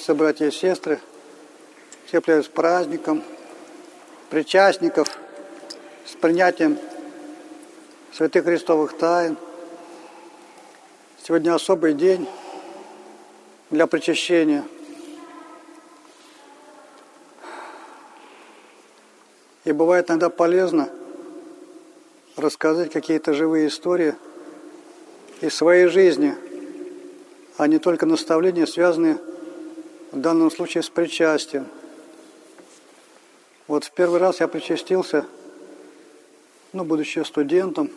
приветствую, братья и сестры. Всех с праздником причастников, с принятием святых Христовых тайн. Сегодня особый день для причащения. И бывает иногда полезно рассказать какие-то живые истории из своей жизни, а не только наставления, связанные в данном случае с причастием. Вот в первый раз я причастился, будучи студентом,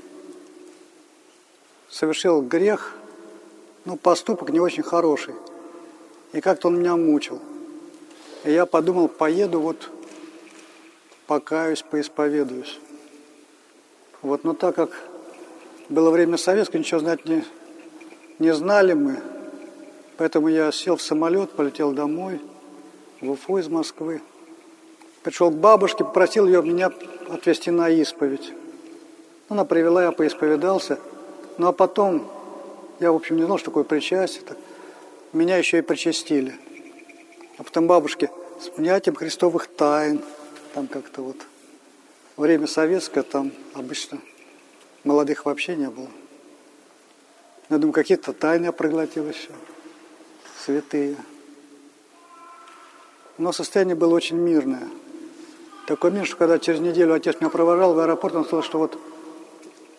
совершил грех, поступок не очень хороший. И как-то он меня мучил. И я подумал, поеду, покаюсь, поисповедуюсь. Но так как было время советское, ничего знать не знали мы, поэтому я сел в самолет, полетел домой, в Уфу из Москвы. Пришел к бабушке, попросил ее меня отвезти на исповедь. Она привела, я поисповедался. А потом, я, не знал, что такое причастие. Меня еще и причастили. А потом бабушке с принятием Христовых тайн. Там как-то время советское, там обычно молодых вообще не было. Я думаю, какие-то тайны я проглотил еще. Святые. Но состояние было очень мирное. Такой мир, что когда через неделю отец меня провожал в аэропорт, он сказал, что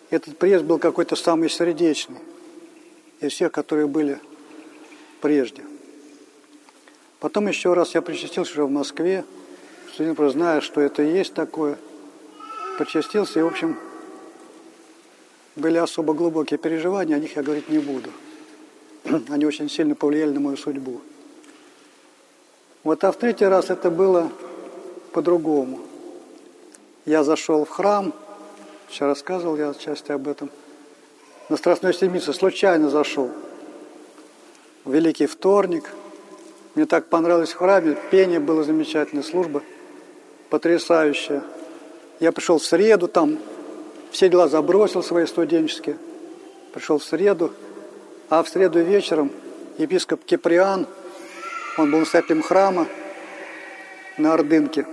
этот приезд был какой-то самый сердечный из всех, которые были прежде. Потом еще раз я причастился уже в Москве, зная, что это и есть такое. Причастился, и, были особо глубокие переживания, о них я говорить не буду. Они очень сильно повлияли на мою судьбу. А в третий раз это было по-другому. Я зашел в храм, вчера рассказывал я отчасти об этом, на Страстной седмице случайно зашел. Великий вторник. Мне так понравилось в храме, пение было замечательное, служба потрясающая. Я пришел в среду, все дела забросил свои студенческие. Пришел в среду, а в среду вечером епископ Киприан, он был настоятелем храма на Ордынке,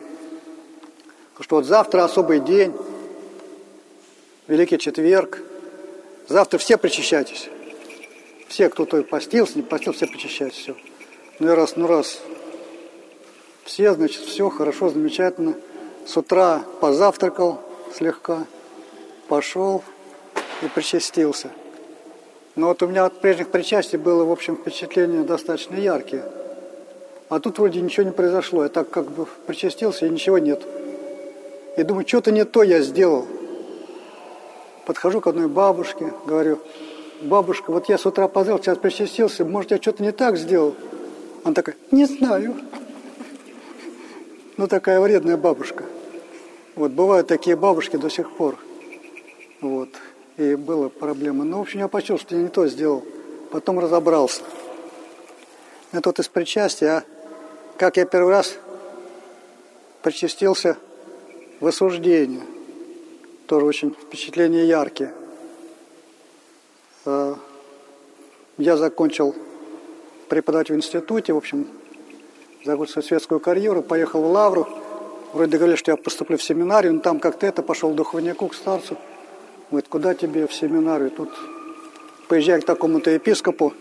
что завтра особый день, Великий четверг, завтра все причащайтесь. Все, кто постился, не постился, все причащайтесь. Все. Ну раз. Все, все хорошо, замечательно. С утра позавтракал слегка, пошел и причастился. Но у меня от прежних причастий было, впечатления достаточно яркие. А тут вроде ничего не произошло. Я так причастился, и ничего нет. И думаю, что-то не то я сделал. Подхожу к одной бабушке, говорю, бабушка, я с утра позвал, сейчас причастился, может, я что-то не так сделал? Она такая, не знаю. Такая вредная бабушка. Бывают такие бабушки до сих пор. И была проблема. Я почувствовал, что я не то сделал. Потом разобрался. Это из причастия, как я первый раз причастился в осуждении. Тоже очень впечатления яркие. Я закончил преподавать в институте, закончил светскую карьеру, поехал в Лавру. Вроде говорили, что я поступлю в семинарию, но там как-то пошел к духовнику, к старцу. Говорит, куда тебе в семинарию? Тут поезжай к такому-то епископу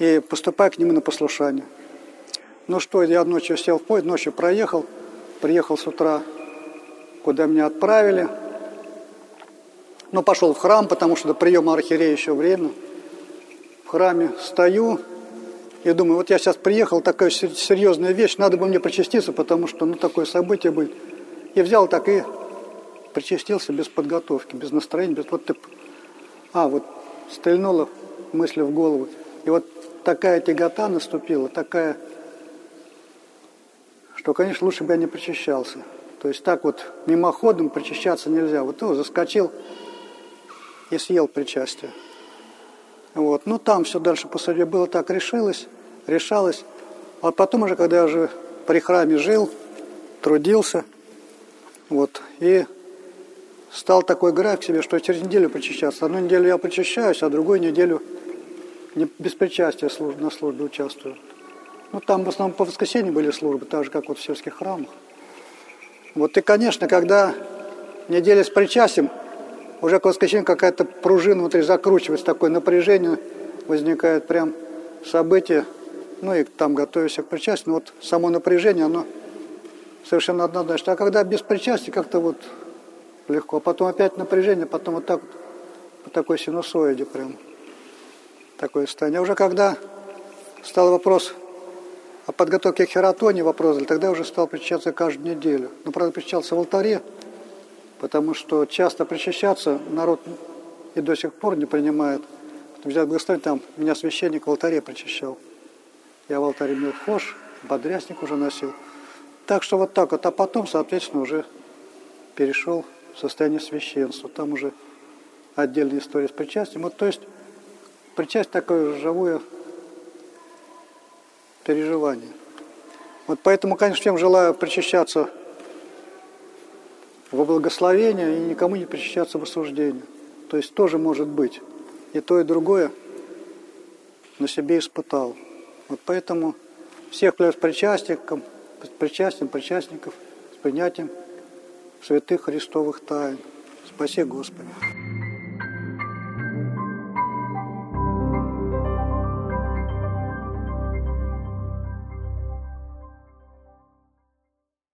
и поступай к нему на послушание. Я ночью сел в поезд, ночью приехал с утра, куда меня отправили. Пошел в храм, потому что до приема архиерея еще время. В храме стою и думаю, я сейчас приехал, такая серьезная вещь, надо бы мне причаститься, потому что, такое событие будет. И взял и причастился без подготовки, без настроения, без... стрельнула мысль в голову. И такая тягота наступила, что, конечно, лучше бы я не причащался. То есть так мимоходом причащаться нельзя. Заскочил и съел причастие. Там все дальше по судьбе было так, решалось. А потом уже, когда я уже при храме жил, трудился, и стал такой график себе, что через неделю причащаться. Одну неделю я причащаюсь, а другую неделю без причастия на службе участвую. Ну, там в основном по воскресеньям были службы, так же, как вот в сельских храмах. Вот и, конечно, когда неделя с причастием, уже к воскресенью какая-то пружина внутри закручивается, такое напряжение возникает, прям событие. Ну и там готовишься к причастию, но вот само напряжение, оно совершенно однозначно. А когда без причастия, как-то вот легко. Потом опять напряжение, потом вот так вот, по такой синусоиде прям, такое состояние. А уже когда стал вопрос о подготовке к хератонии, вопрос, тогда уже стал причащаться каждую неделю. Но, правда, причащался в алтаре, потому что часто причащаться народ и до сих пор не принимает. Взять благословение, там меня священник в алтаре причащал. Я в алтаре имел хож, бодрясник уже носил. Так что вот так вот. А потом, соответственно, уже перешел в состояние священства. Там уже отдельная история с причастием. Вот, то есть причастие такое живое переживание. Вот поэтому, конечно, всем желаю причащаться во благословение и никому не причащаться в осуждение. То есть тоже может быть. И то, и другое на себе испытал. Вот поэтому всех клянусь причастием причастников, с принятием святых Христовых тайн. Спаси Господи.